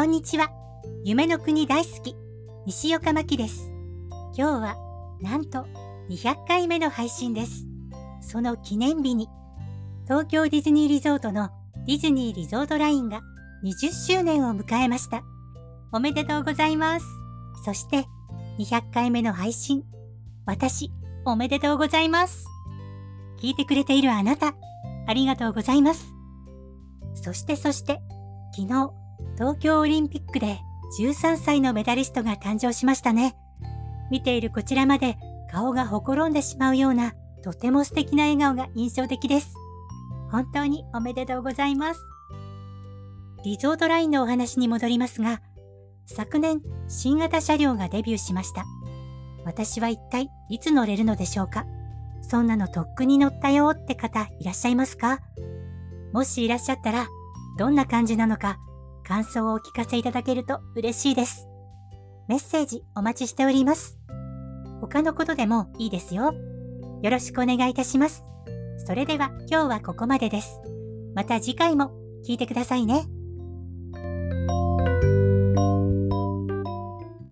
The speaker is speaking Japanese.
こんにちは。夢の国大好き、西岡真希です。今日はなんと200回目の配信です。その記念日に東京ディズニーリゾートのディズニーリゾートラインが20周年を迎えました。おめでとうございます。そして200回目の配信、私おめでとうございます。聞いてくれているあなた、ありがとうございます。そして昨日東京オリンピックで13歳のメダリストが誕生しましたね。見ているこちらまで顔がほころんでしまうようなとても素敵な笑顔が印象的です。本当におめでとうございます。リゾートラインのお話に戻りますが、昨年新型車両がデビューしました。私は一体いつ乗れるのでしょうか。そんなのとっくに乗ったよって方いらっしゃいますか？もしいらっしゃったらどんな感じなのか感想をお聞かせいただけると嬉しいです。メッセージお待ちしております。他のことでもいいですよ。よろしくお願いいたします。それでは今日はここまでです。また次回も聞いてくださいね。